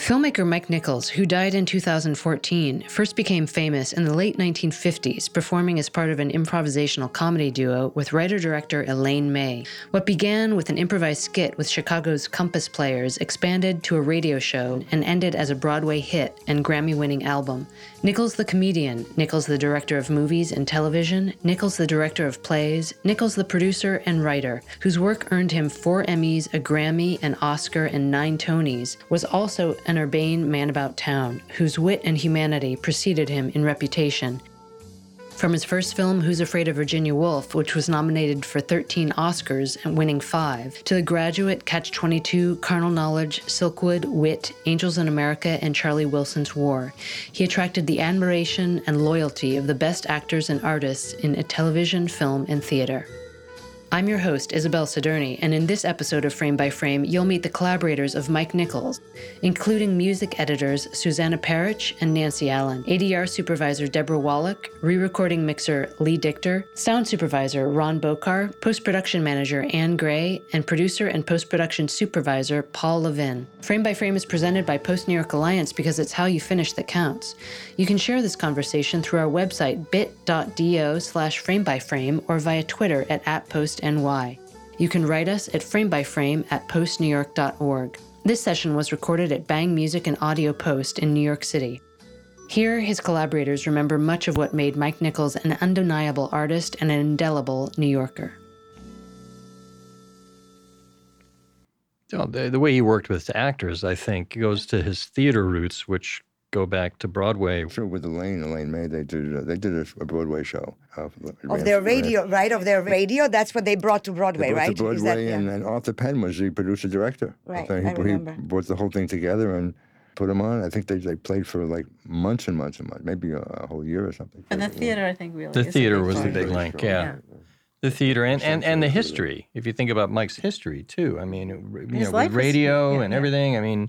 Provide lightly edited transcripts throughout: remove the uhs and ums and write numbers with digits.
Filmmaker Mike Nichols, who died in 2014, first became famous in the late 1950s, performing as part of an improvisational comedy duo with writer-director Elaine May. What began with an improvised skit with Chicago's Compass Players expanded to a radio show and ended as a Broadway hit and Grammy-winning album. Nichols the comedian, Nichols the director of movies and television, Nichols the director of plays, Nichols the producer and writer, whose work earned him 4 Emmys, a Grammy, an Oscar, and 9 Tonys, was also an urbane man about town, whose wit and humanity preceded him in reputation. From his first film, Who's Afraid of Virginia Woolf, which was nominated for 13 Oscars and winning 5, to The Graduate, Catch-22, Carnal Knowledge, Silkwood, Wit, Angels in America, and Charlie Wilson's War, he attracted the admiration and loyalty of the best actors and artists in television, film, and theater. I'm your host, Isabel Siderni, and in this episode of Frame by Frame, you'll meet the collaborators of Mike Nichols, including music editors Susanna Pěrič and Nancy Allen, ADR supervisor Deborah Wallach, re-recording mixer Lee Dichter, sound supervisor Ron Bocar, post-production manager Ann Gray, and producer and post-production supervisor Paul Levin. Frame by Frame is presented by Post New York Alliance because it's how you finish that counts. You can share this conversation through our website, bit.do/framebyframe, or via Twitter at @postny. You can write us at framebyframe@postnewyork.org. This session was recorded at Bang Music and Audio Post in New York City. Here, his collaborators remember much of what made Mike Nichols an undeniable artist and an indelible New Yorker. Well, the way he worked with actors, I think, goes to his theater roots, which go back to Broadway. Sure, with Elaine May, they did a Broadway show. Of their radio, that's what they brought to Broadway, right? To Broadway, that, yeah. and Arthur Penn was the producer-director. Right, so I remember. He brought the whole thing together and put them on. I think they played for like months and months and months, maybe a whole year or something. And the theater, I think, really. The theater was the big link, yeah. The theater and the history. If you think about Mike's history too, I mean, with radio and everything. I mean,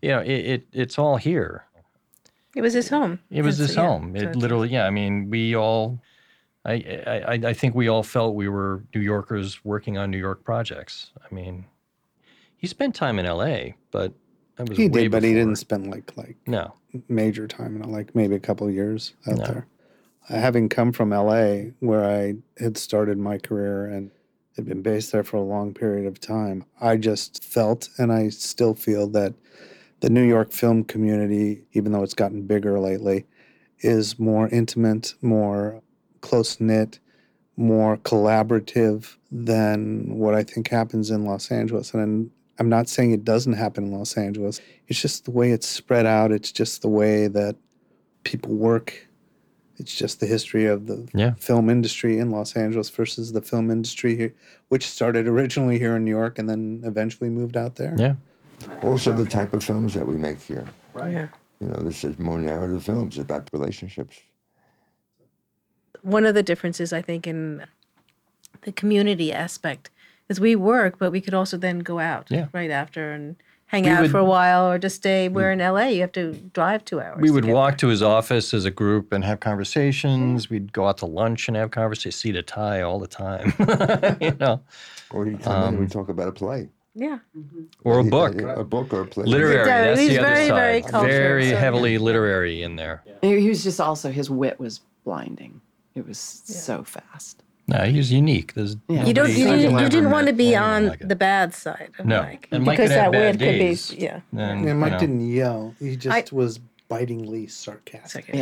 it's all here. It was his home. It was his home. It literally, yeah. I mean, we all, I think we all felt we were New Yorkers working on New York projects. I mean, he spent time in L.A., but that was but he didn't spend like major time in L.A., maybe a couple of years out there. Having come from L.A., where I had started my career and had been based there for a long period of time, I just felt, and I still feel that the New York film community, even though it's gotten bigger lately, is more intimate, more close-knit, more collaborative than what I think happens in Los Angeles. And I'm not saying it doesn't happen in Los Angeles. It's just the way it's spread out. It's just the way that people work. It's just the history of the film industry in Los Angeles versus the film industry here, which started originally here in New York and then eventually moved out there. Yeah. Also the type of films that we make here. Right. Yeah. You know, this is more narrative films about relationships. One of the differences, I think, in the community aspect is we work, but we could also then go out right after and hang out for a while or just stay. We're in L.A. You have to drive 2 hours. We would walk to his office as a group and have conversations. We'd go out to lunch and have conversations. See the tie all the time. You know. Or you come in and we talk about a play. Yeah. Mm-hmm. Or a book or a play. Literary, that's the other side. Very cultured, very heavily literary in there. Yeah. He was just also, his wit was blinding. It was so fast. No, he was unique. You didn't want to be on the bad side of Mike. And Mike because that wit could be, Mike didn't yell. He just was bitingly sarcastic.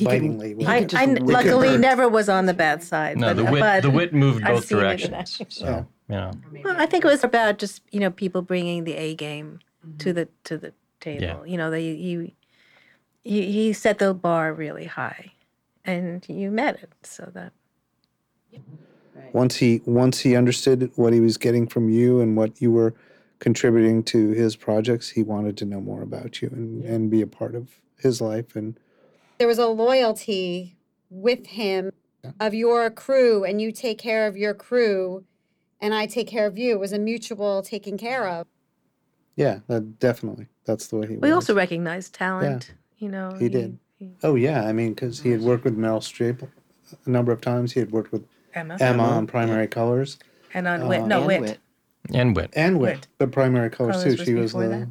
Bitingly. I luckily never was on the bad side. No, the wit moved both directions. So. Yeah. Well, I think it was about just people bringing the A game to the table. Yeah. He set the bar really high, and you met it. So that once he understood what he was getting from you and what you were contributing to his projects, he wanted to know more about you and be a part of his life. And there was a loyalty with him of your crew, and you take care of your crew. And I take care of you. It was a mutual taking care of. Yeah, definitely. That's the way he was. We also recognized talent, He did. Because he had worked with Meryl Streep a number of times. He had worked with Emma on Primary Colors. And on Wit. No, Wit. And Wit. But Primary Colors, too. She was the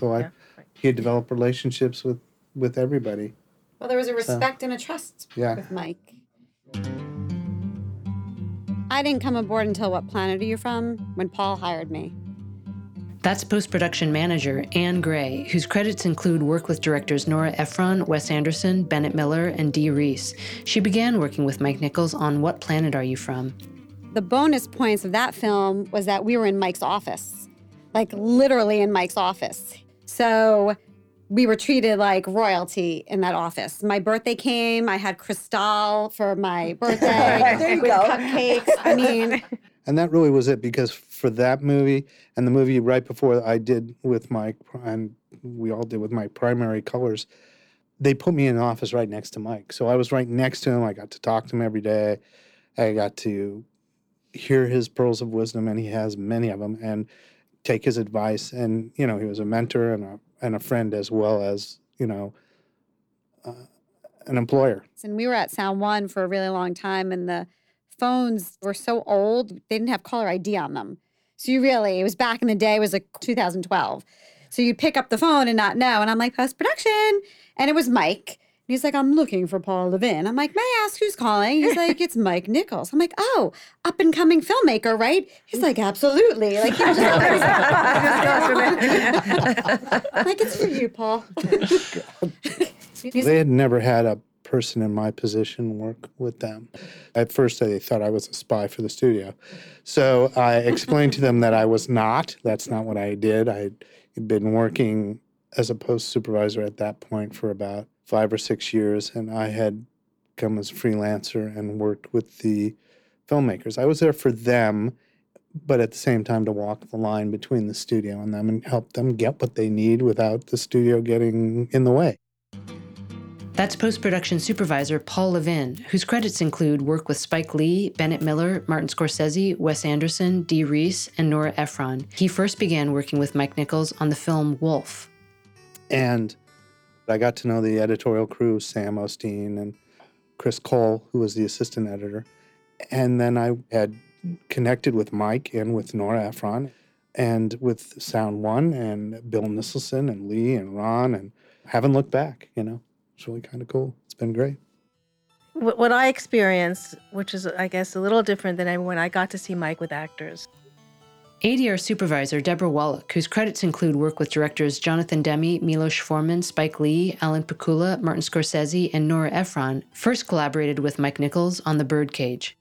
wife. he had developed relationships with everybody. Well, there was a respect and a trust with Mike. I didn't come aboard until What Planet Are You From, when Paul hired me. That's post-production manager Ann Gray, whose credits include work with directors Nora Ephron, Wes Anderson, Bennett Miller, and Dee Reese. She began working with Mike Nichols on What Planet Are You From? The bonus points of that film was that we were in Mike's office, like literally in Mike's office. So we were treated like royalty in that office. My birthday came, I had Cristal for my birthday. There you go. Cupcakes, I mean. And that really was it, because for that movie and the movie right before I did with Mike, and we all did with Mike, Primary Colors, they put me in an office right next to Mike. So I was right next to him. I got to talk to him every day. I got to hear his pearls of wisdom, and he has many of them, and take his advice. And, you know, he was a mentor and a friend, as well as, you know, an employer. And we were at Sound One for a really long time, and the phones were so old, they didn't have caller ID on them. So it was back in the day, it was like 2012. So you'd pick up the phone and not know. And I'm like, post-production. And it was Mike. And he's like, I'm looking for Paul Levin. I'm like, may I ask who's calling? He's like, it's Mike Nichols. I'm like, oh, up-and-coming filmmaker, right? He's like, absolutely. Like, he was like, it's for you, Paul. They had never had a person in my position work with them. At first, they thought I was a spy for the studio. So I explained to them that I was not. That's not what I did. I had been working as a post-supervisor at that point for about 5 or 6 years, and I had come as a freelancer and worked with the filmmakers. I was there for them, but at the same time to walk the line between the studio and them and help them get what they need without the studio getting in the way. That's post-production supervisor Paul Levin, whose credits include work with Spike Lee, Bennett Miller, Martin Scorsese, Wes Anderson, Dee Reese, and Nora Ephron. He first began working with Mike Nichols on the film Wolf. And I got to know the editorial crew, Sam Osteen and Chris Cole, who was the assistant editor. And then I had connected with Mike and with Nora Ephron and with Sound One and Bill Nicholson and Lee and Ron, and haven't looked back, you know. It's really kind of cool. It's been great. What I experienced, which is, I guess, a little different than when I got to see Mike with actors. ADR supervisor Deborah Wallach, whose credits include work with directors Jonathan Demme, Milos Forman, Spike Lee, Alan Pakula, Martin Scorsese, and Nora Ephron, first collaborated with Mike Nichols on The Birdcage.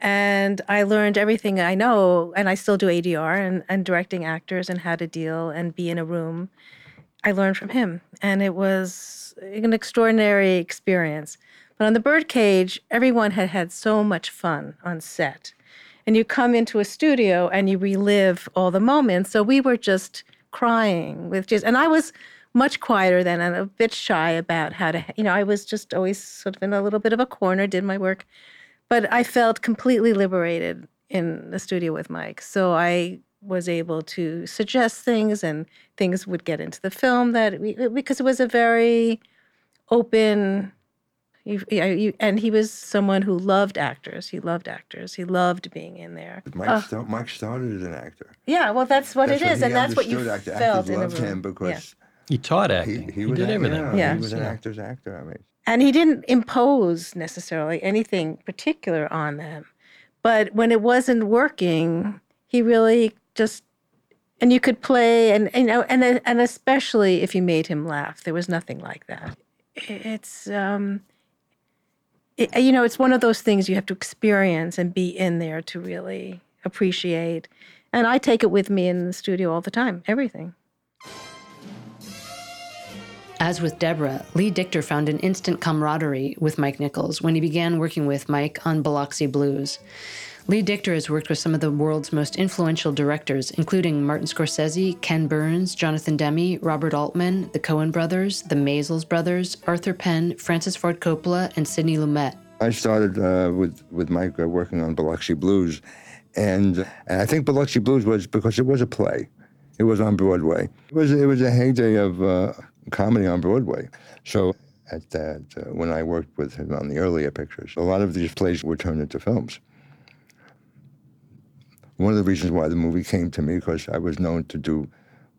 And I learned everything I know, and I still do ADR and directing actors and how to deal and be in a room. I learned from him, and it was an extraordinary experience. But on The Birdcage, everyone had so much fun on set. And you come into a studio and you relive all the moments. So we were just crying with tears. And I was much quieter then and a bit shy about how to, you know, I was just always sort of in a little bit of a corner, did my work. But I felt completely liberated in the studio with Mike. So I was able to suggest things, and things would get into the film because it was a very open. And he was someone who loved actors. He loved actors. He loved being in there. Mike started as an actor. Yeah, well, that's what it is, and that's what you felt. Actors loved him because he taught acting. He did everything. Yeah, he was an actor's actor. I mean, and he didn't impose necessarily anything particular on them, but when it wasn't working, he really just. And you could play, and you know, and especially if you made him laugh, there was nothing like that. It's one of those things you have to experience and be in there to really appreciate. And I take it with me in the studio all the time, everything. As with Deborah, Lee Dichter found an instant camaraderie with Mike Nichols when he began working with Mike on Biloxi Blues. Lee Dichter has worked with some of the world's most influential directors, including Martin Scorsese, Ken Burns, Jonathan Demme, Robert Altman, the Coen brothers, the Maisels brothers, Arthur Penn, Francis Ford Coppola, and Sidney Lumet. I started with Mike working on Biloxi Blues, and I think Biloxi Blues was because it was a play. It was on Broadway. It was a heyday of comedy on Broadway. So at that, when I worked with him on the earlier pictures, a lot of these plays were turned into films. One of the reasons why the movie came to me, because I was known to do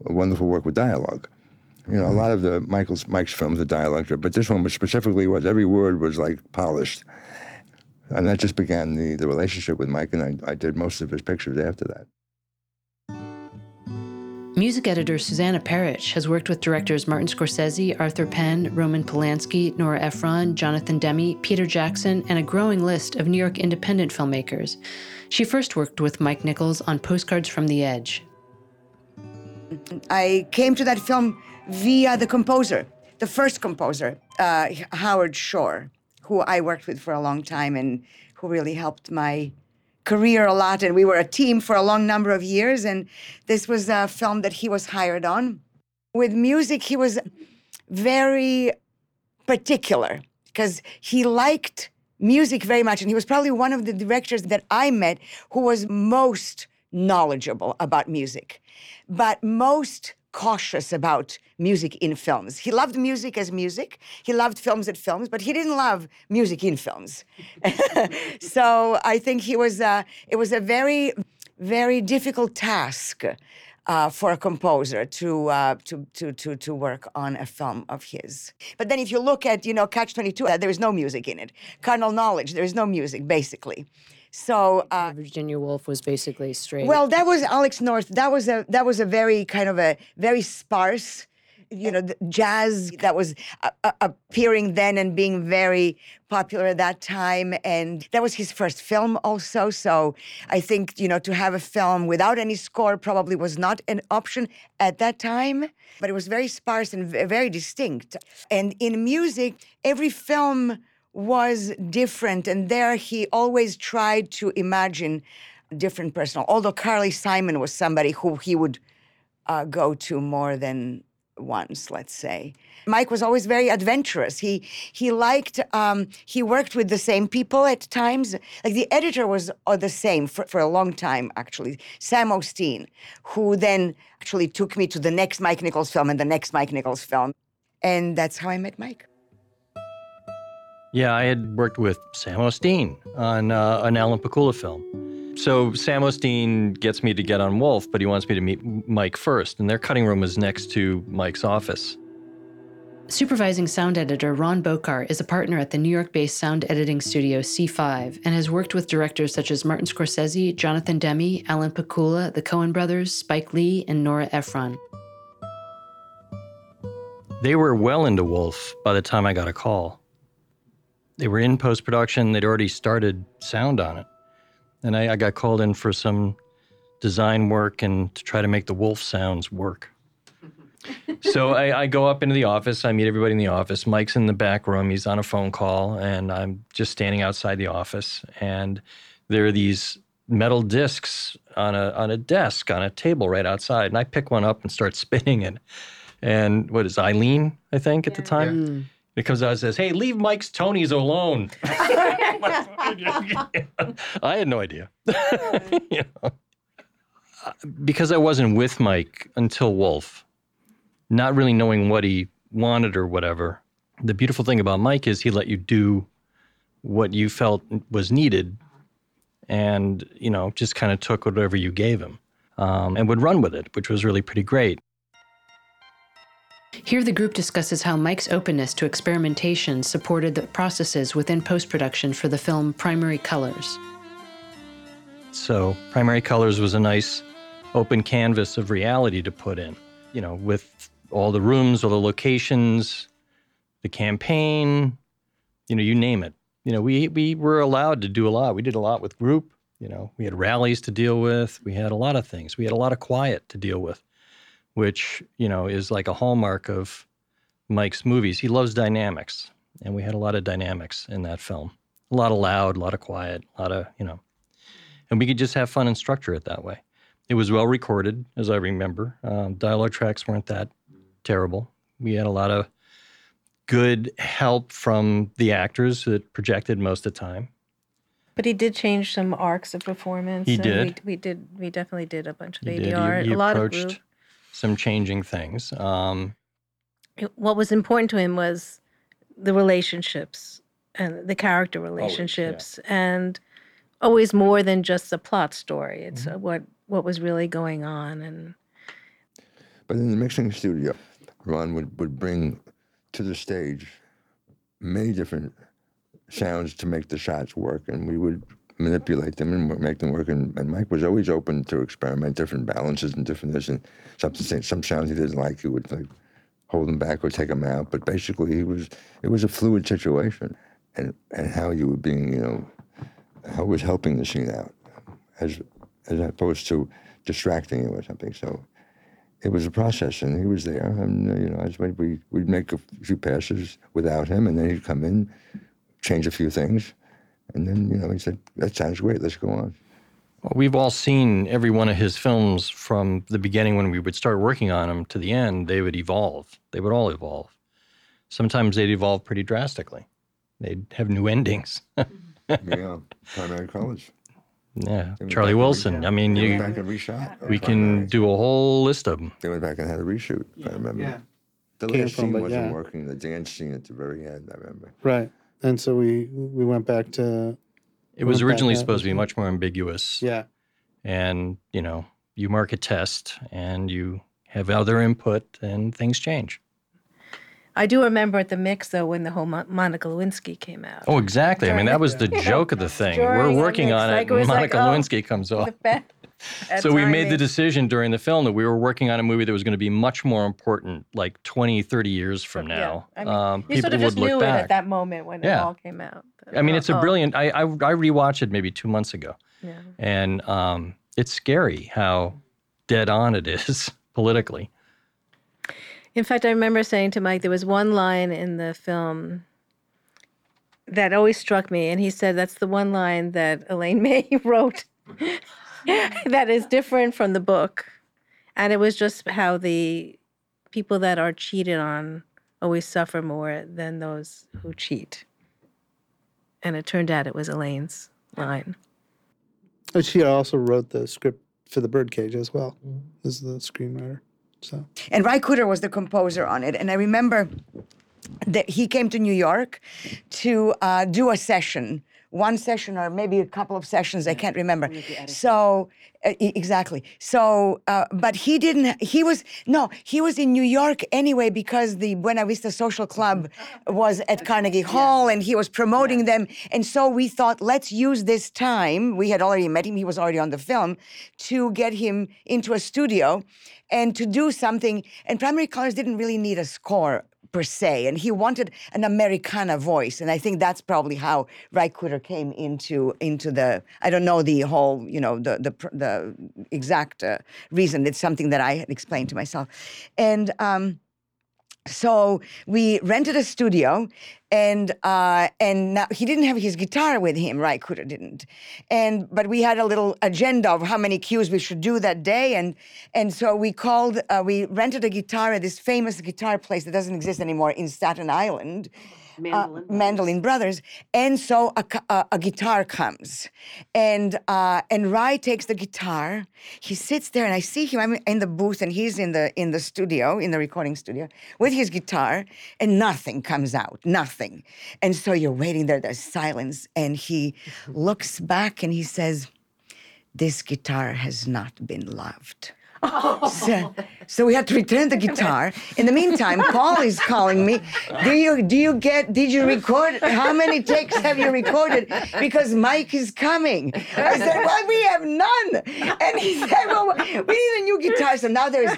wonderful work with dialogue. You know, a lot of the Mike's films, the dialogue, but this one was specifically was every word was like polished. And that just began the relationship with Mike, and I did most of his pictures after that. Music editor Susanna Pěrič has worked with directors Martin Scorsese, Arthur Penn, Roman Polanski, Nora Ephron, Jonathan Demme, Peter Jackson, and a growing list of New York independent filmmakers. She first worked with Mike Nichols on Postcards from the Edge. I came to that film via the composer, the first composer, Howard Shore, who I worked with for a long time and who really helped my career a lot, and we were a team for a long number of years, and this was a film that he was hired on. With music, he was very particular because he liked music very much, and he was probably one of the directors that I met who was most knowledgeable about music, but most cautious about music in films. He loved music as music. He loved films as films, but he didn't love music in films. So I think he was. It was a very, very difficult task for a composer to work on a film of his. But then, if you look at Catch-22, there is no music in it. Carnal Knowledge, there is no music basically. So Virginia Woolf was basically straight. Well, that was Alex North. That was a very kind of a very sparse, the jazz that was appearing then and being very popular at that time, and that was his first film also. So I think to have a film without any score probably was not an option at that time. But it was very sparse and very distinct. And in music, every film was different, and there he always tried to imagine different personal. Although Carly Simon was somebody who he would go to more than once, let's say. Mike was always very adventurous. He liked, he worked with the same people at times. Like the editor was the same for a long time, actually. Sam Osteen, who then actually took me to the next Mike Nichols film and the next Mike Nichols film. And that's how I met Mike. Yeah, I had worked with Sam Osteen on an Alan Pakula film. So Sam Osteen gets me to get on Wolf, but he wants me to meet Mike first, and their cutting room was next to Mike's office. Supervising sound editor Ron Bocar is a partner at the New York-based sound editing studio C5 and has worked with directors such as Martin Scorsese, Jonathan Demme, Alan Pakula, the Coen brothers, Spike Lee, and Nora Ephron. They were well into Wolf by the time I got a call. They were in post-production. They'd already started sound on it. And I got called in for some design work and to try to make the Wolf sounds work. So I go up into the office. I meet everybody in the office. Mike's in the back room. He's on a phone call. And I'm just standing outside the office. And there are these metal discs on a desk, on a table right outside. And I pick one up and start spinning it. And what is Eileen, I think, at the time? Yeah. It comes out and says, "Hey, leave Mike's Tonys alone." I had no idea. Because I wasn't with Mike until Wolf, not really knowing what he wanted or whatever. The beautiful thing about Mike is he let you do what you felt was needed and, just kind of took whatever you gave him and would run with it, which was really pretty great. Here the group discusses how Mike's openness to experimentation supported the processes within post-production for the film Primary Colors. So Primary Colors was a nice open canvas of reality to put in, with all the rooms, all the locations, the campaign, you name it. We were allowed to do a lot. We did a lot with group, we had rallies to deal with. We had a lot of things. We had a lot of quiet to deal with, which, is like a hallmark of Mike's movies. He loves dynamics, and we had a lot of dynamics in that film. A lot of loud, a lot of quiet, a lot of, And we could just have fun and structure it that way. It was well recorded, as I remember. Dialogue tracks weren't that terrible. We had a lot of good help from the actors that projected most of the time. But he did change some arcs of performance. He did. We definitely did a bunch of ADR. He a lot of group. Some changing things. What was important to him was the relationships and the character relationships, always, yeah. And always more than just the plot story. It's what was really going on. But in the mixing studio, Ron would bring to the stage many different sounds to make the shots work, and we would manipulate them and make them work. And Mike was always open to experiment, different balances and different this and something. Some sounds he didn't like, he would like hold them back or take them out. But basically, it was a fluid situation, and how you were being, how it was helping the scene out, as opposed to distracting it or something. So it was a process, and he was there. And we'd make a few passes without him, and then he'd come in, change a few things. And then, he said, that sounds great, let's go on. Well, we've all seen every one of his films from the beginning when we would start working on them to the end, they would evolve. They would all evolve. Sometimes they'd evolve pretty drastically. They'd have new endings. Yeah, Primary Colors. Yeah, Charlie Wilson. I mean, you. Back and reshot. We can do a whole list of them. They went back and had a reshoot, if I remember. Yeah. The last scene wasn't working, the dance scene at the very end, I remember. Right. And so we went back to... It was originally supposed to be much more ambiguous. Yeah. And, you mark a test and you have other input and things change. I do remember at the mix, though, when the whole Monica Lewinsky came out. Oh, exactly. I mean, that was the joke of the thing. We're working on it and Monica Lewinsky comes off. So we made the decision during the film that we were working on a movie that was going to be much more important, like 20, 30 years from now. Yeah. I mean, people sort of would look back. You just knew it at that moment when it all came out. I mean, it's a brilliant... I rewatched it maybe 2 months ago. Yeah. And it's scary how dead on it is politically. In fact, I remember saying to Mike, there was one line in the film that always struck me, and he said, that's the one line that Elaine May wrote that is different from the book. And it was just how the people that are cheated on always suffer more than those who cheat. And it turned out it was Elaine's line. And she also wrote the script for The Birdcage as well, as the screenwriter. So. And Ry Cooder was the composer on it. And I remember that he came to New York to do a session. One session or maybe a couple of sessions, I can't remember. So, exactly. So, but he didn't, he was in New York anyway because the Buena Vista Social Club was at Carnegie Hall and he was promoting them. And so we thought, let's use this time, we had already met him, he was already on the film, to get him into a studio and to do something. And Primary Colors didn't really need a score per se, and he wanted an Americana voice, and I think that's probably how Ry Cooder came into the, I don't know the whole, the exact reason. It's something that I had explained to myself. And so we rented a studio, and now he didn't have his guitar with him, Ry Cooder didn't. But we had a little agenda of how many cues we should do that day, and so we called, we rented a guitar at this famous guitar place that doesn't exist anymore in Staten Island, Mandolin Brothers. And so a guitar comes, and Ry takes the guitar. He sits there, and I see him. I'm in the booth, and he's in the studio, in the recording studio, with his guitar, and nothing comes out, nothing. And so you're waiting there. There's silence, and he looks back, and he says, "This guitar has not been loved." Oh. So we had to return the guitar. In the meantime, Paul is calling me. Did you record? How many takes have you recorded? Because Mike is coming. I said, well, we have none. And he said, well, we need a new guitar. So now there's,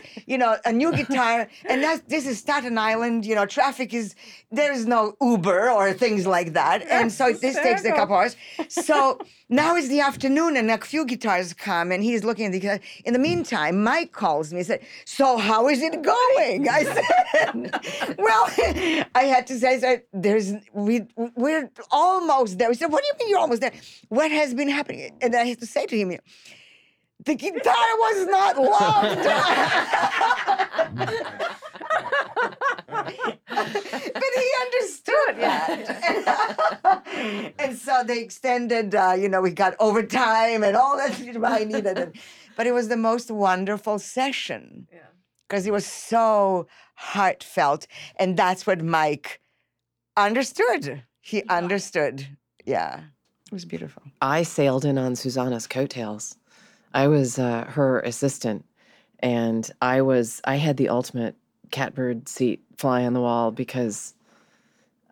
a new guitar. And this is Staten Island. Traffic is, there's no Uber or things like that. And so this takes a couple hours. So now it's the afternoon and a few guitars come and he's looking at the guitar. In the meantime, Mike calls me and said, so how is it going? I said, well, I had to say, we're almost there. He said, what do you mean you're almost there? What has been happening? And I had to say to him, the guitar was not loved. But he understood that. And so they extended, we got overtime and all that I needed. But it was the most wonderful session because it was so heartfelt. And that's what Mike understood. He understood. Yeah, it was beautiful. I sailed in on Susanna's coattails. I was her assistant, and I had the ultimate catbird seat fly on the wall because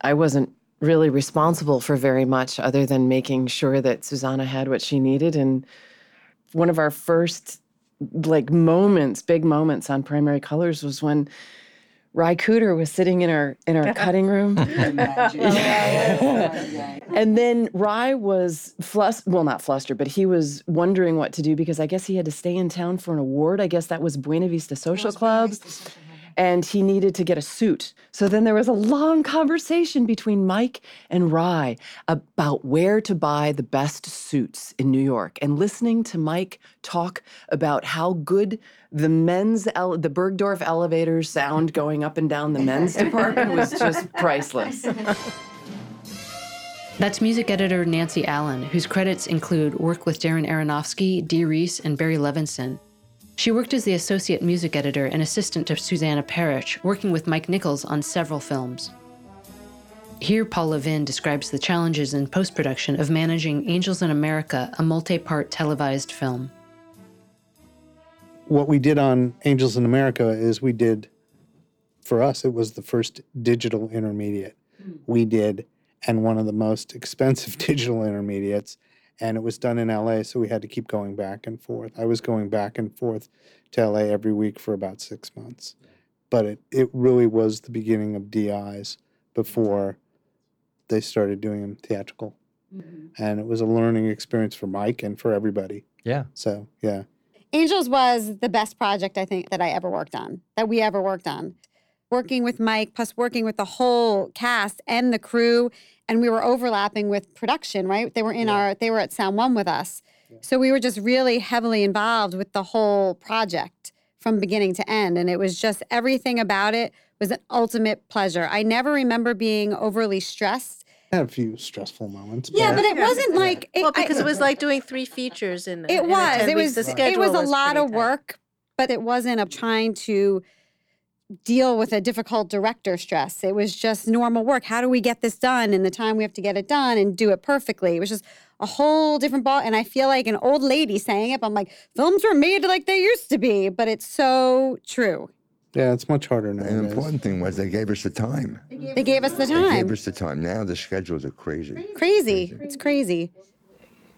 I wasn't really responsible for very much other than making sure that Susanna had what she needed. And one of our first moments, big moments on Primary Colors was when Ry Cooder was sitting in our cutting room. And then Ry was not flustered, but he was wondering what to do because I guess he had to stay in town for an award. I guess that was Buena Vista Social Club. And he needed to get a suit. So then there was a long conversation between Mike and Ry about where to buy the best suits in New York. And listening to Mike talk about how good the the Bergdorf elevator sound going up and down the men's department was just priceless. That's music editor Nancy Allen, whose credits include work with Darren Aronofsky, Dee Reese, and Barry Levinson. She worked as the associate music editor and assistant to Susanna Pěrič, working with Mike Nichols on several films. Here, Paul Levin describes the challenges in post-production of managing Angels in America, a multi-part televised film. What we did on Angels in America is we did, for us, it was the first digital intermediate we did, and one of the most expensive digital intermediates. And it was done in L.A., so we had to keep going back and forth. I was going back and forth to L.A. every week for about 6 months. But it really was the beginning of DIs before they started doing them theatrical. Mm-hmm. And it was a learning experience for Mike and for everybody. Yeah. So, yeah. Angels was the best project, I think, that we ever worked on. Working with Mike, plus working with the whole cast and the crew, and we were overlapping with production, right? They were they were at Sound One with us. Yeah. So we were just really heavily involved with the whole project from beginning to end, and it was just everything about it was an ultimate pleasure. I never remember being overly stressed. I had a few stressful moments. Yeah, but it wasn't like... It was like doing 3 features in it. It was a lot of work, but it wasn't trying to deal with a difficult director stress. It was just normal work. How do we get this done in the time we have to get it done and do it perfectly? It was just a whole different ball. And I feel like an old lady saying it, but I'm like, films were made like they used to be. But it's so true. Yeah, it's much harder now. And the important thing was they gave us the time. They gave us the time. Now the schedules are crazy. It's crazy.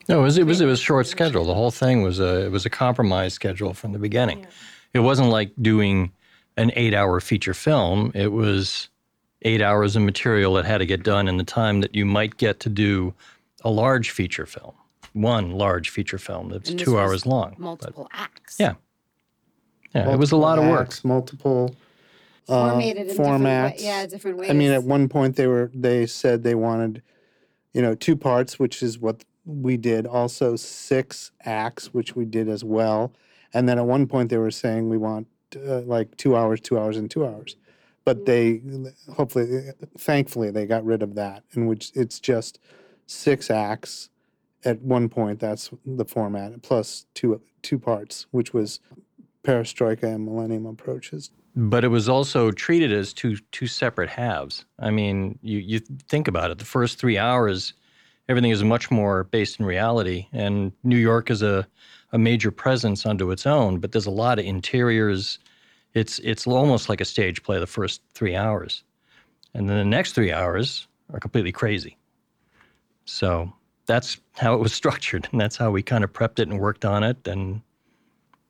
No, it was short schedule. The whole thing was a compromise schedule from the beginning. Yeah. It wasn't like doing an 8-hour feature film. It was 8 hours of material that had to get done in the time that you might get to do a large feature film. One large feature film that's 2 hours long. Multiple acts. Yeah. Yeah, it was a lot of work. Multiple formats. Different ways. I mean, at one point they said they wanted, 2 parts, which is what we did. Also 6 acts, which we did as well. And then at one point they were saying we want 2 hours, 2 hours, and 2 hours. But they, thankfully, they got rid of that, in which it's just 6 acts at one point. That's the format, plus two parts, which was Perestroika and Millennium Approaches. But it was also treated as two separate halves. I mean, you think about it. The first 3 hours, everything is much more based in reality, and New York is a major presence unto its own, but there's a lot of interiors. It's almost like a stage play the first 3 hours. And then the next 3 hours are completely crazy. So that's how it was structured, and that's how we kind of prepped it and worked on it and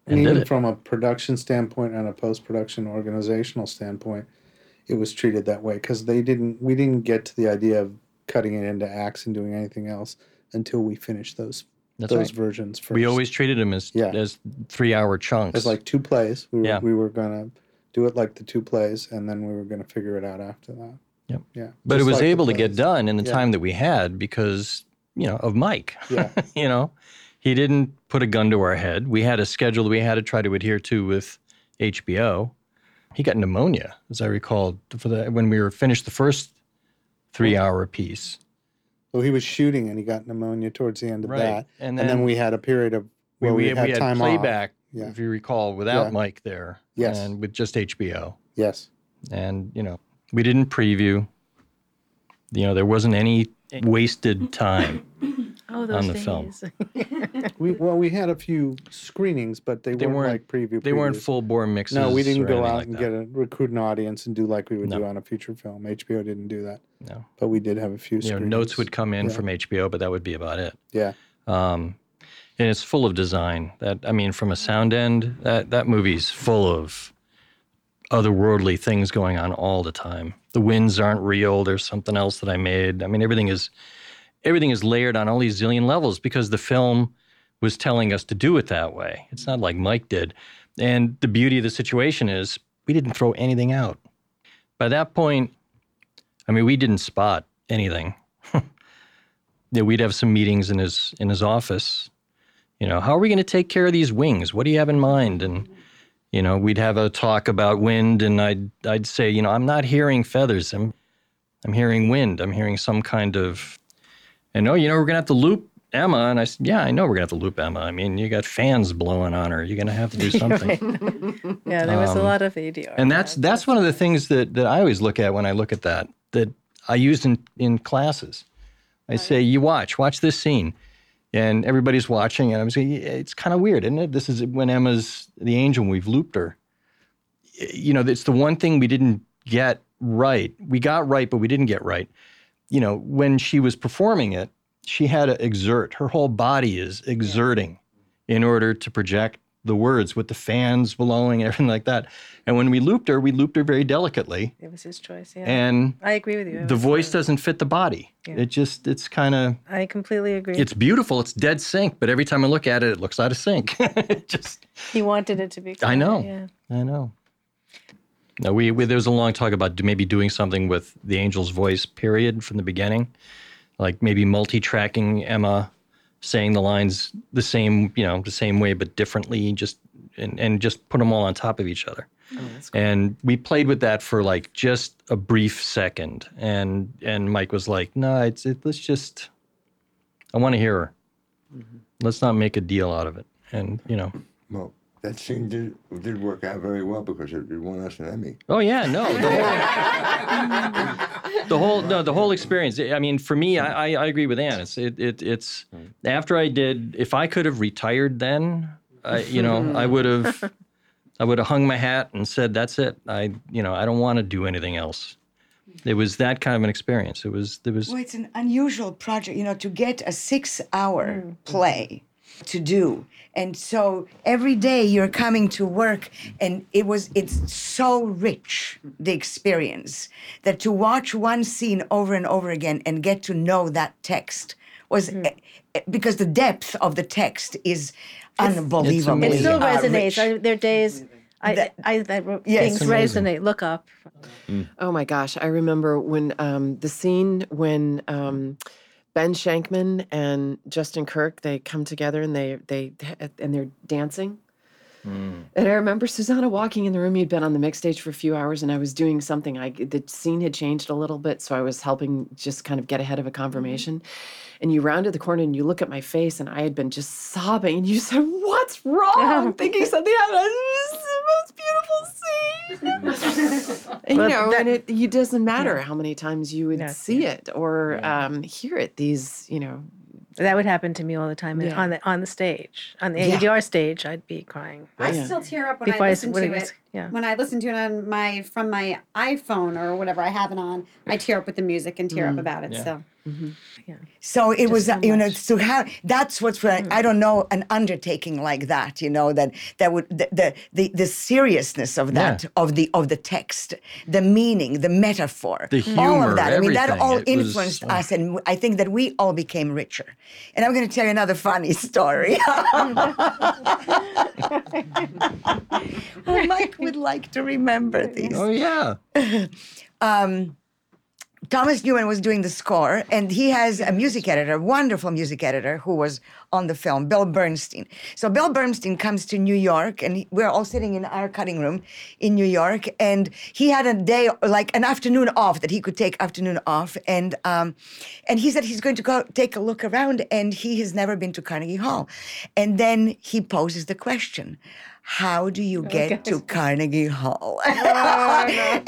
even did it. From a production standpoint and a post-production organizational standpoint, it was treated that way because we didn't get to the idea of cutting it into acts and doing anything else until we finished those versions first. We always treated them as 3-hour chunks. As like 2 plays. We were going to do it like the 2 plays, and then we were going to figure it out after that. Yep. Yeah. But it was like able to get done in the time that we had because, of Mike. Yeah. He didn't put a gun to our head. We had a schedule that we had to try to adhere to with HBO. He got pneumonia, as I recall, when we were finished the first 3-hour piece. So he was shooting and he got pneumonia towards the end of that. And then we had a period of where we had time playback, off. Yeah. If you recall, without Mike there. Yes. And with just HBO. Yes. And, we didn't preview. There wasn't any wasted time. Oh, those on the days. Film. we had a few screenings, but they weren't like previews. They weren't full bore mixes. No, we didn't go out like and get a recruit an audience and do like we would do on a feature film. HBO didn't do that. No, but we did have a few. Screenings. You know, notes would come in from HBO, but that would be about it. Yeah. And it's full of design. From a sound end, that movie's full of otherworldly things going on all the time. The winds aren't real. There's something else that I made. Everything is layered on all these zillion levels because the film was telling us to do it that way. It's not like Mike did. And the beauty of the situation is we didn't throw anything out. By that point, we didn't spot anything. We'd have some meetings in his office. How are we going to take care of these wings? What do you have in mind? And, we'd have a talk about wind, and I'd say, I'm not hearing feathers. I'm hearing wind. I'm hearing some kind of... And we're going to have to loop Emma. And I said, yeah, I know we're going to have to loop Emma. You got fans blowing on her. You're going to have to do something. Right. Yeah, there was a lot of ADR. And that's one of the things that I always look at when I look at that I used in classes. I say, you watch this scene. And everybody's watching. And I'm saying, it's kind of weird, isn't it? This is when Emma's the angel, we've looped her. It's the one thing we didn't get right. We got right, but we didn't get right. When she was performing it, she had to exert. Her whole body is exerting in order to project the words with the fans blowing and everything like that. And when we looped her very delicately. It was his choice, yeah. And I agree with you. The voice doesn't fit the body. Yeah. It's kind of... I completely agree. It's beautiful. It's dead sync. But every time I look at it, it looks out of sync. He wanted it to be clear. I know. Yeah. I know. No, there was a long talk about maybe doing something with the angel's voice, period, from the beginning. Like maybe multi-tracking Emma, saying the lines the same way but differently, just and just put them all on top of each other. Oh, that's cool. And we played with that for like just a brief second. And Mike was like, no, let's just, I want to hear her. Mm-hmm. Let's not make a deal out of it. And, Well, that scene did work out very well because it won us an Emmy. Oh, yeah, no. The whole experience. For me, I agree with Ann. It's after I did. If I could have retired then, I would have hung my hat and said, "That's it. I don't want to do anything else." It was that kind of an experience. It was. Well, it's an unusual project, to get a 6-hour play to do. And so every day you're coming to work, and it's so rich, the experience, that to watch one scene over and over again and get to know that text was, because the depth of the text is unbelievable. It still resonates. There are days things resonate. Look up. Oh my gosh, I remember when the scene when Ben Shankman and Justin Kirk, they come together and they're dancing. Mm. And I remember Susanna walking in the room. You'd been on the mix stage for a few hours, and I was doing something. The scene had changed a little bit, so I was helping just kind of get ahead of a confirmation. And you rounded the corner, and you look at my face, and I had been just sobbing. And you said, "What's wrong?" I'm thinking something happened. It's the most beautiful scene. It doesn't matter how many times you would see it or hear it. That would happen to me all the time on the stage. On the ADR stage, I'd be crying. I still tear up when I listen to it. Yeah. When I listen to it on my iPhone or whatever I have it on, I tear up with the music and tear up about it. Yeah. So, so it just was so how that's what's I don't know, an undertaking like that. The seriousness of that of the text, the meaning, the metaphor, the humor, all of that. Everything. That all influenced us, and I think that we all became richer. And I'm going to tell you another funny story. Well, Mike would like to remember these. Oh, yeah. Thomas Newman was doing the score, and he has a music editor, wonderful music editor, who was on the film, Bill Bernstein. So Bill Bernstein comes to New York, and we're all sitting in our cutting room in New York, and he had a day, like an afternoon off, that he could take afternoon off, and he said he's going to go take a look around, and he has never been to Carnegie Hall. And then he poses the question, how do you get to Carnegie Hall? No.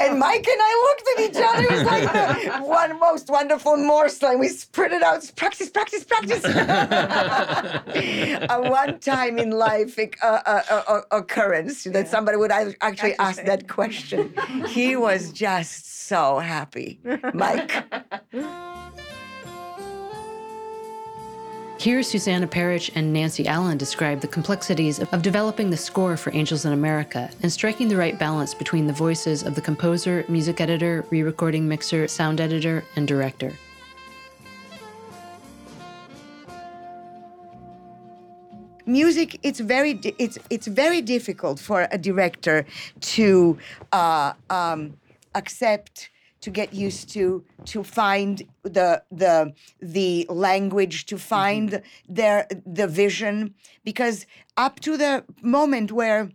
And Mike and I looked at each other. It was like the one most wonderful morsel. And we sprinted out, practice. A one-time in life occurrence that somebody would actually ask that question. He was just so happy, Mike. Here, Susanna Pěrič and Nancy Allen describe the complexities of developing the score for Angels in America and striking the right balance between the voices of the composer, music editor, re-recording mixer, sound editor, and director. Music, it's very difficult for a director to accept, to get used to find the language, to find the vision, because up to the moment where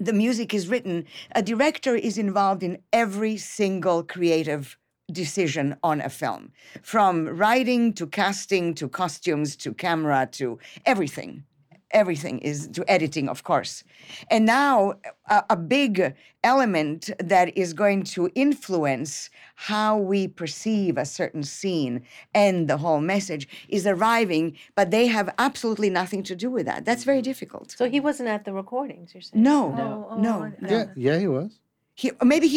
the music is written, a director is involved in every single creative decision on a film, from writing to casting to costumes to camera to everything. Everything is to editing, of course. And now a big element that is going to influence how we perceive a certain scene and the whole message is arriving, but they have absolutely nothing to do with that. That's very difficult. So he wasn't at the recordings, you're saying? No. Yeah, he was.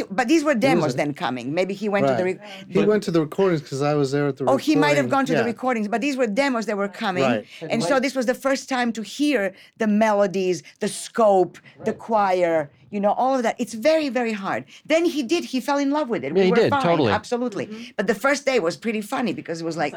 But these were demos then coming. Maybe he went to the... He went to the recordings because I was there at the recordings. Oh, he might have gone to the recordings, but these were demos that were coming. Right. And so this was the first time to hear the melodies, the scope, the choir, all of that. It's very, very hard. Then he fell in love with it. Yeah, he did, totally. Absolutely. Mm-hmm. But the first day was pretty funny because it was like.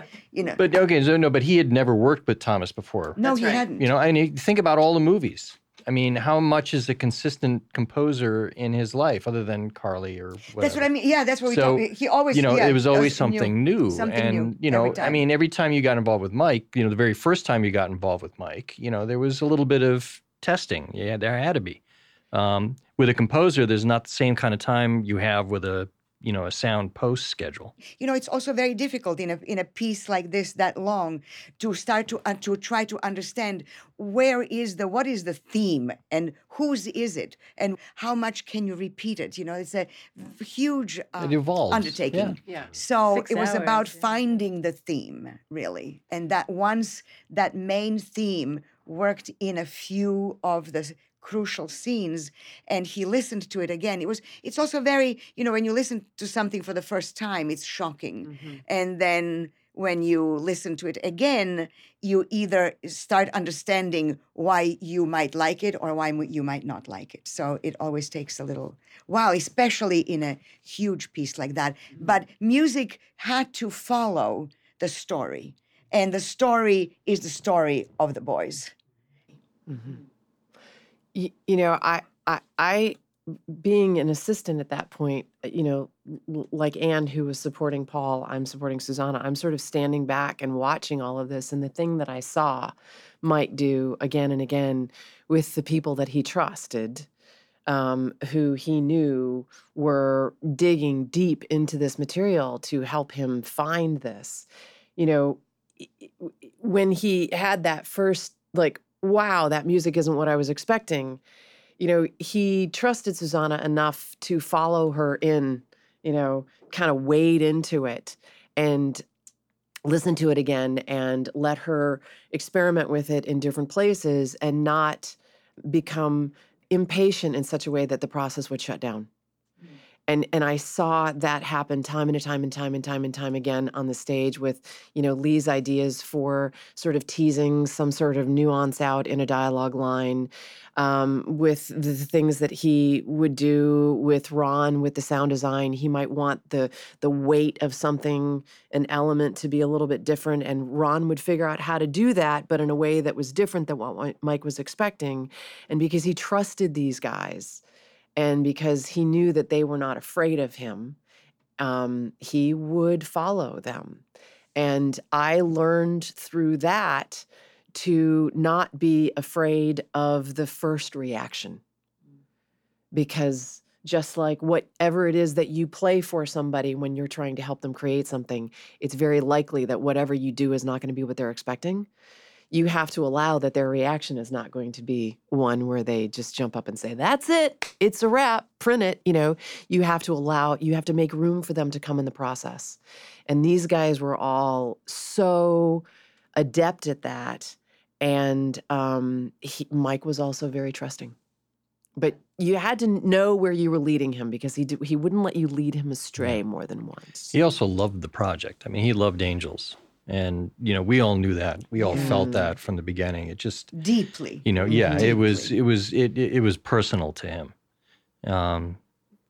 But but he had never worked with Thomas before. No, that's hadn't. And think about all the movies. I mean, how much is a consistent composer in his life other than Carly or whatever? That's what I mean. Yeah, that's what we talk. He always, it was always something new. Every time you got involved with Mike, the very first time you got involved with Mike, there was a little bit of testing. Yeah, there had to be. With a composer, there's not the same kind of time you have with a a sound post schedule. It's also very difficult in a piece like this that long to start to try to understand what is the theme and whose is it and how much can you repeat it. It's a huge undertaking. Yeah. So it was about finding the theme really, and that once that main theme worked in a few of the crucial scenes, and he listened to it again. It's also very, when you listen to something for the first time, it's shocking. Mm-hmm. And then when you listen to it again, you either start understanding why you might like it or why you might not like it. So it always takes a little while, especially in a huge piece like that. But music had to follow the story, and the story is the story of the boys. Mm-hmm. I being an assistant at that point, like Anne, who was supporting Paul, I'm supporting Susanna, I'm sort of standing back and watching all of this. And the thing that I saw Mike do again and again with the people that he trusted, who he knew were digging deep into this material to help him find this, when he had that first, wow, that music isn't what I was expecting. He trusted Susanna enough to follow her in, kind of wade into it and listen to it again and let her experiment with it in different places and not become impatient in such a way that the process would shut down. And I saw that happen time and time again on the stage with, Lee's ideas for sort of teasing some sort of nuance out in a dialogue line, with the things that he would do with Ron, with the sound design. He might want the weight of something, an element to be a little bit different, and Ron would figure out how to do that, but in a way that was different than what Mike was expecting. And because he trusted these guys, and because he knew that they were not afraid of him, he would follow them. And I learned through that to not be afraid of the first reaction. Because just like whatever it is that you play for somebody when you're trying to help them create something, it's very likely that whatever you do is not going to be what they're expecting. you have to allow that their reaction is not going to be one where they just jump up and say, that's it, it's a wrap, print it. You know, you have to allow, you have to make room for them to come in the process. And these guys were all so adept at that. And Mike was also very trusting. But you had to know where you were leading him, because he wouldn't let you lead him astray more than once. He also loved the project. I mean, he loved Angels. And, you know, we all knew that. We all felt that from the beginning. It just... Deeply. You know, deeply. It was personal to him.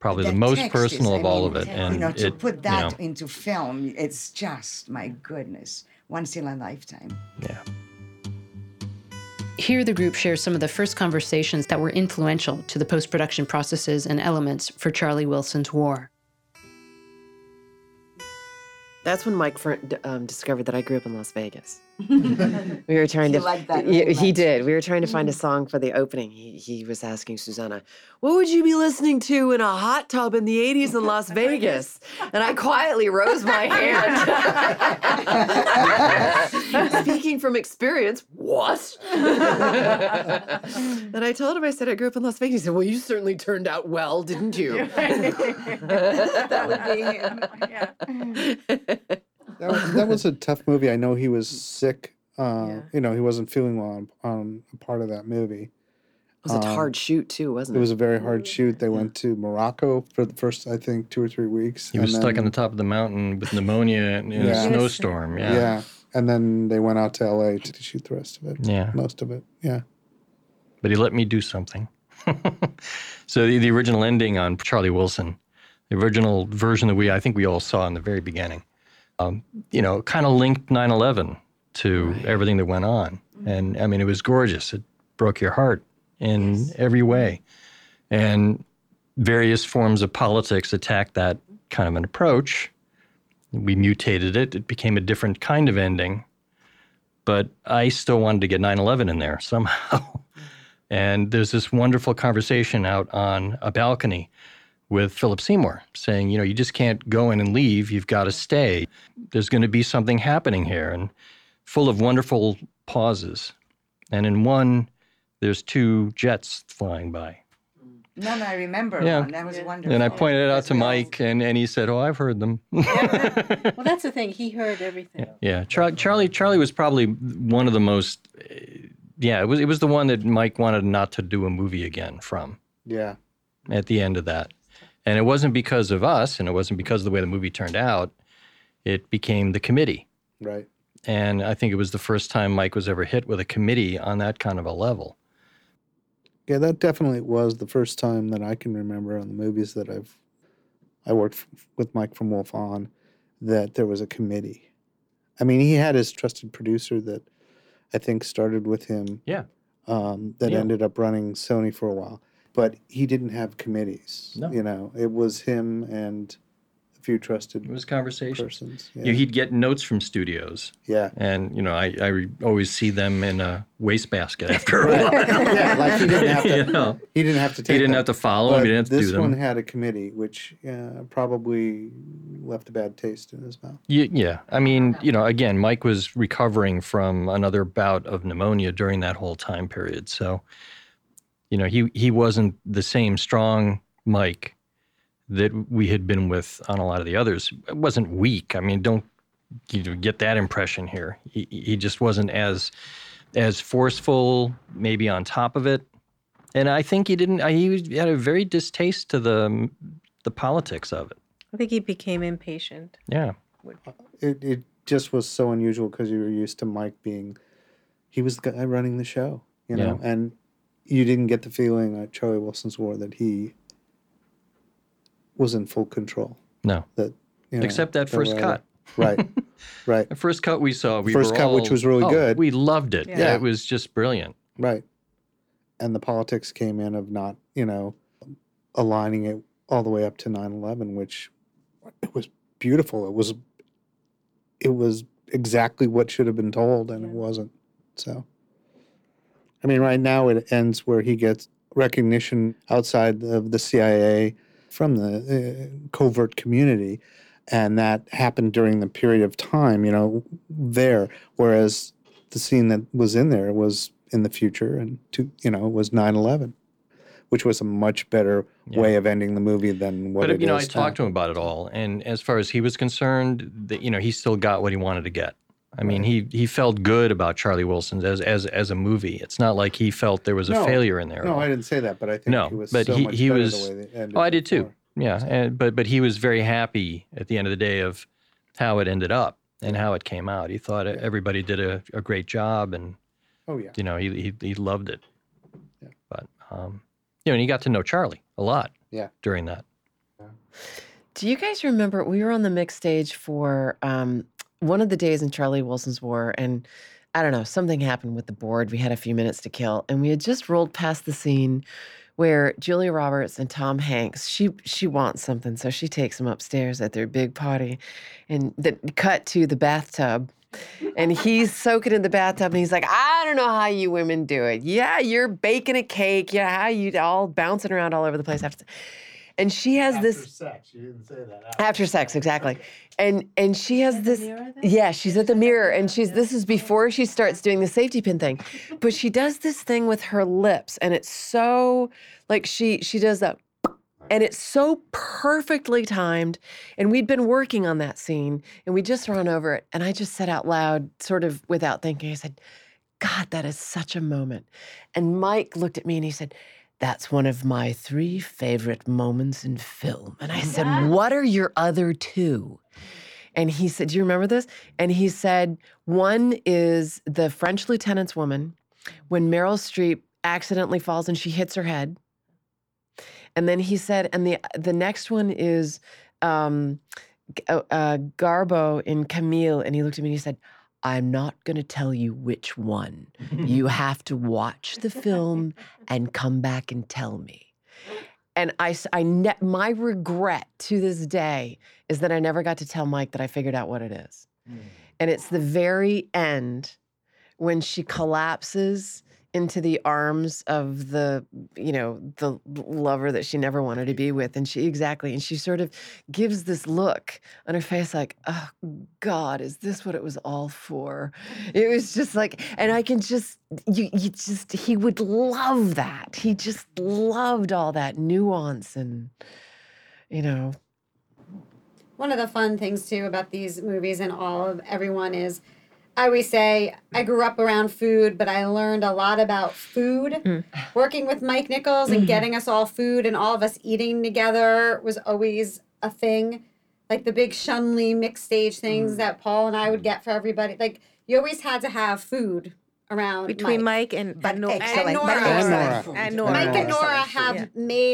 Probably the most personal of all of it. And you know, to put that into film, it's just, my goodness, once in a lifetime. Yeah. Here, the group shares some of the first conversations that were influential to the post-production processes and elements for Charlie Wilson's War. That's when Mike discovered that I grew up in Las Vegas. We were trying to like that. He did. We were trying to find a song for the opening. He was asking Susanna, "What would you be listening to in a hot tub in the '80s in Las Vegas?" And I quietly rose my hand, speaking from experience. What? And I told him, I said, "I grew up in Las Vegas." He said, "Well, you certainly turned out well, didn't you?" That would be him. Yeah. That was a tough movie. I know he was sick. You know, he wasn't feeling well on a part of that movie. It was a hard shoot, too, wasn't it? It was a very hard shoot. They went to Morocco for the first, I think, 2 or 3 weeks. He was stuck on the top of the mountain with pneumonia and in a snowstorm. Yeah. Yeah. And then they went out to L.A. to shoot the rest of it. Yeah. Most of it. Yeah. But he let me do something. So the original ending on Charlie Wilson, the original version that I think we all saw in the very beginning, you know, kind of linked 9/11 to everything that went on. And, I mean, it was gorgeous. It broke your heart in every way. And various forms of politics attacked that kind of an approach. We mutated it. It became a different kind of ending. But I still wanted to get 9/11 in there somehow. And there's this wonderful conversation out on a balcony with Philip Seymour, saying, you know, you just can't go in and leave. You've got to stay. There's going to be something happening here, and full of wonderful pauses. And in one, there's two jets flying by. No, I remember one. That was wonderful. And I pointed it out to Mike, and he said, oh, I've heard them. Well, that's the thing. He heard everything. Yeah. Charlie was probably one of the most, it was the one that Mike wanted not to do a movie again from. Yeah. At the end of that. And it wasn't because of us, and it wasn't because of the way the movie turned out. It became the committee. Right. And I think it was the first time Mike was ever hit with a committee on that kind of a level. Yeah, that definitely was the first time that I can remember on the movies that I worked with Mike from Wolf on, that there was a committee. I mean, he had his trusted producer that I think started with him. Yeah. That ended up running Sony for a while. But he didn't have committees. No. You know, it was him and a few trusted persons. Yeah. He'd get notes from studios. Yeah. And, you know, I always see them in a wastebasket after a while. Yeah, like he didn't have to. He didn't have to take them. He didn't have to follow them. He didn't have to do them. This one had a committee, which probably left a bad taste in his mouth. Yeah. I mean, you know, again, Mike was recovering from another bout of pneumonia during that whole time period, so... You know, he wasn't the same strong Mike that we had been with on a lot of the others. It wasn't weak. I mean, don't get that impression here. He just wasn't as forceful, maybe on top of it. And I think he had a very distaste to the politics of it. I think he became impatient. Yeah. It just was so unusual, because you were used to Mike being, he was the guy running the show, you know, and... You didn't get the feeling at Charlie Wilson's War that he was in full control. No. That, you know, except that first cut. Right, right. The first cut we saw, which was really good. We loved it. Yeah. It was just brilliant. Right. And the politics came in of not, you know, aligning it all the way up to 9/11, which it was beautiful. It was exactly what should have been told, and it wasn't, so... I mean, right now it ends where he gets recognition outside of the CIA from the covert community, and that happened during the period of time, you know, there. Whereas the scene that was in there was in the future, and it was 9/11, which was a much better way of ending the movie than what. But I talked to him about it all, and as far as he was concerned, he still got what he wanted to get. I mean, he felt good about Charlie Wilson as a movie. It's not like he felt there was a failure in there. No, I didn't say that, but I think he was so much better the way they ended. Oh, I did too. Yeah, but he was very happy at the end of the day of how it ended up and how it came out. He thought everybody did a great job, and he loved it. Yeah. But and he got to know Charlie a lot. Yeah. During that. Yeah. Do you guys remember we were on the mix stage for one of the days in Charlie Wilson's War, and I don't know, something happened with the board. We had a few minutes to kill, and we had just rolled past the scene where Julia Roberts and Tom Hanks, she wants something, so she takes him upstairs at their big party, and then cut to the bathtub, and he's soaking in the bathtub, and he's like, I don't know how you women do it. Yeah, you're baking a cake. Yeah, how you all bouncing around all over the place after. And she has after this. After sex, you didn't say that. After sex, exactly. Okay. And she has this. Mirror, yeah, she's at the mirror, and this is before she starts doing the safety pin thing, but she does this thing with her lips, and it's so like she does that, and it's so perfectly timed. And we'd been working on that scene, and we just ran over it, and I just said out loud, sort of without thinking, I said, "God, that is such a moment." And Mike looked at me and he said, "That's one of my 3 favorite moments in film." And I said, "What are your other 2? And he said, "Do you remember this?" And he said, "One is the French lieutenant's woman when Meryl Streep accidentally falls and she hits her head." And then he said, and the next one is Garbo in Camille. And he looked at me and he said, "I'm not going to tell you which one. You have to watch the film and come back and tell me." And my regret to this day is that I never got to tell Mike that I figured out what it is. Mm. And it's the very end when she collapses into the arms of the lover that she never wanted to be with. And she sort of gives this look on her face like, "Oh God, is this what it was all for?" It was just like, and I can just, he would love that. He just loved all that nuance and. One of the fun things too about these movies and all of everyone is, I always say I grew up around food, but I learned a lot about food. Mm. Working with Mike Nichols and getting us all food and all of us eating together was always a thing. Like the big Shun-Li mixed stage things that Paul and I would get for everybody. Like you always had to have food around. Between Mike and Nora. Mike and Nora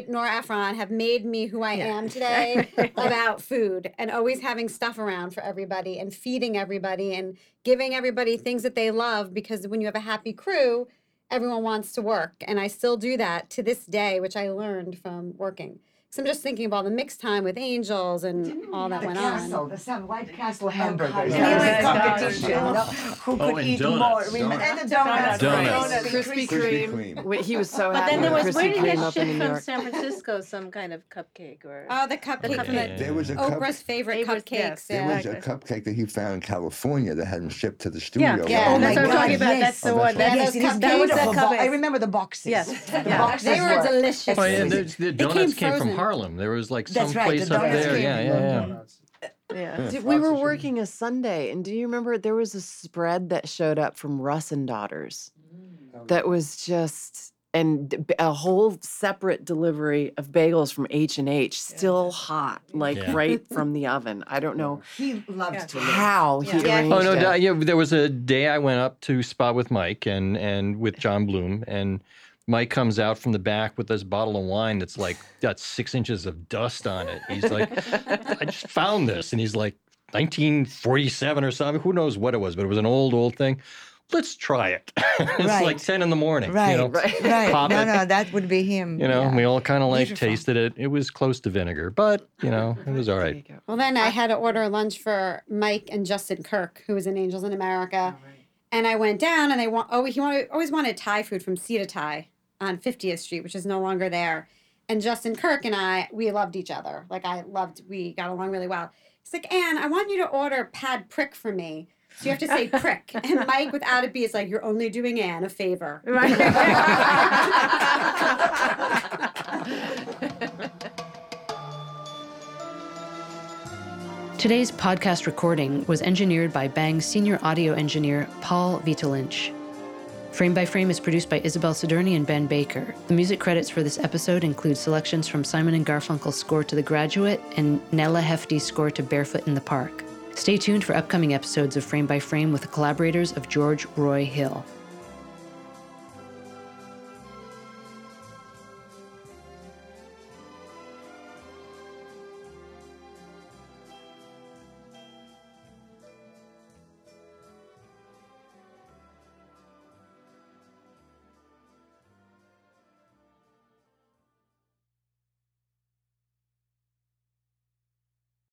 Nora Ephron have made me who I am today about food, and always having stuff around for everybody and feeding everybody and giving everybody things that they love, because when you have a happy crew, everyone wants to work. And I still do that to this day, which I learned from working. So I'm just thinking of all the mixed time with Angels and all that went on. The White Castle hamburgers. Competition. Who could eat more? And the donuts. Krispy Kreme. He was so happy. But then there was, where did you get shipped from San Francisco? Some kind of cupcake or? Oh, the cupcake. There was Oprah's favorite cupcakes. There was a cupcake that he found in California that had him shipped to the studio. Yeah, that's what I'm talking about. That's the one. That was that cupcake. I remember the boxes. Yes. They were delicious. The donuts came from Harlem. There was like some place up there. Yeah. We were working a Sunday, and do you remember there was a spread that showed up from Russ and Daughters that was just, and a whole separate delivery of bagels from H&H, still hot, like right from the oven. I don't know. He loves to how he arranged it. There was a day I went up to spot with Mike and with John Bloom, and Mike comes out from the back with this bottle of wine that's like got 6 inches of dust on it. He's like, "I just found this." And he's like, 1947 or something. Who knows what it was, but it was an old thing. "Let's try it." It's like 10 in the morning. Right, right. Pop it. No, that would be him. We all kind of like tasted it. It was close to vinegar, but, it was all right. Well, then I had to order lunch for Mike and Justin Kirk, who was in Angels in America. Oh, right. And I went down, and he always wanted Thai food from Sea to Thai on 50th Street, which is no longer there. And Justin Kirk and I, we loved each other. We got along really well. He's like, "Ann, I want you to order pad prick for me." So you have to say prick. And Mike, without a B, is like, you're only doing Anne a favor. Today's podcast recording was engineered by Bang's senior audio engineer, Paul Vita-Lynch. Frame by Frame is produced by Isabel Soderny and Ben Baker. The music credits for this episode include selections from Simon & Garfunkel's score to The Graduate and Nella Hefty's score to Barefoot in the Park. Stay tuned for upcoming episodes of Frame by Frame with the collaborators of George Roy Hill.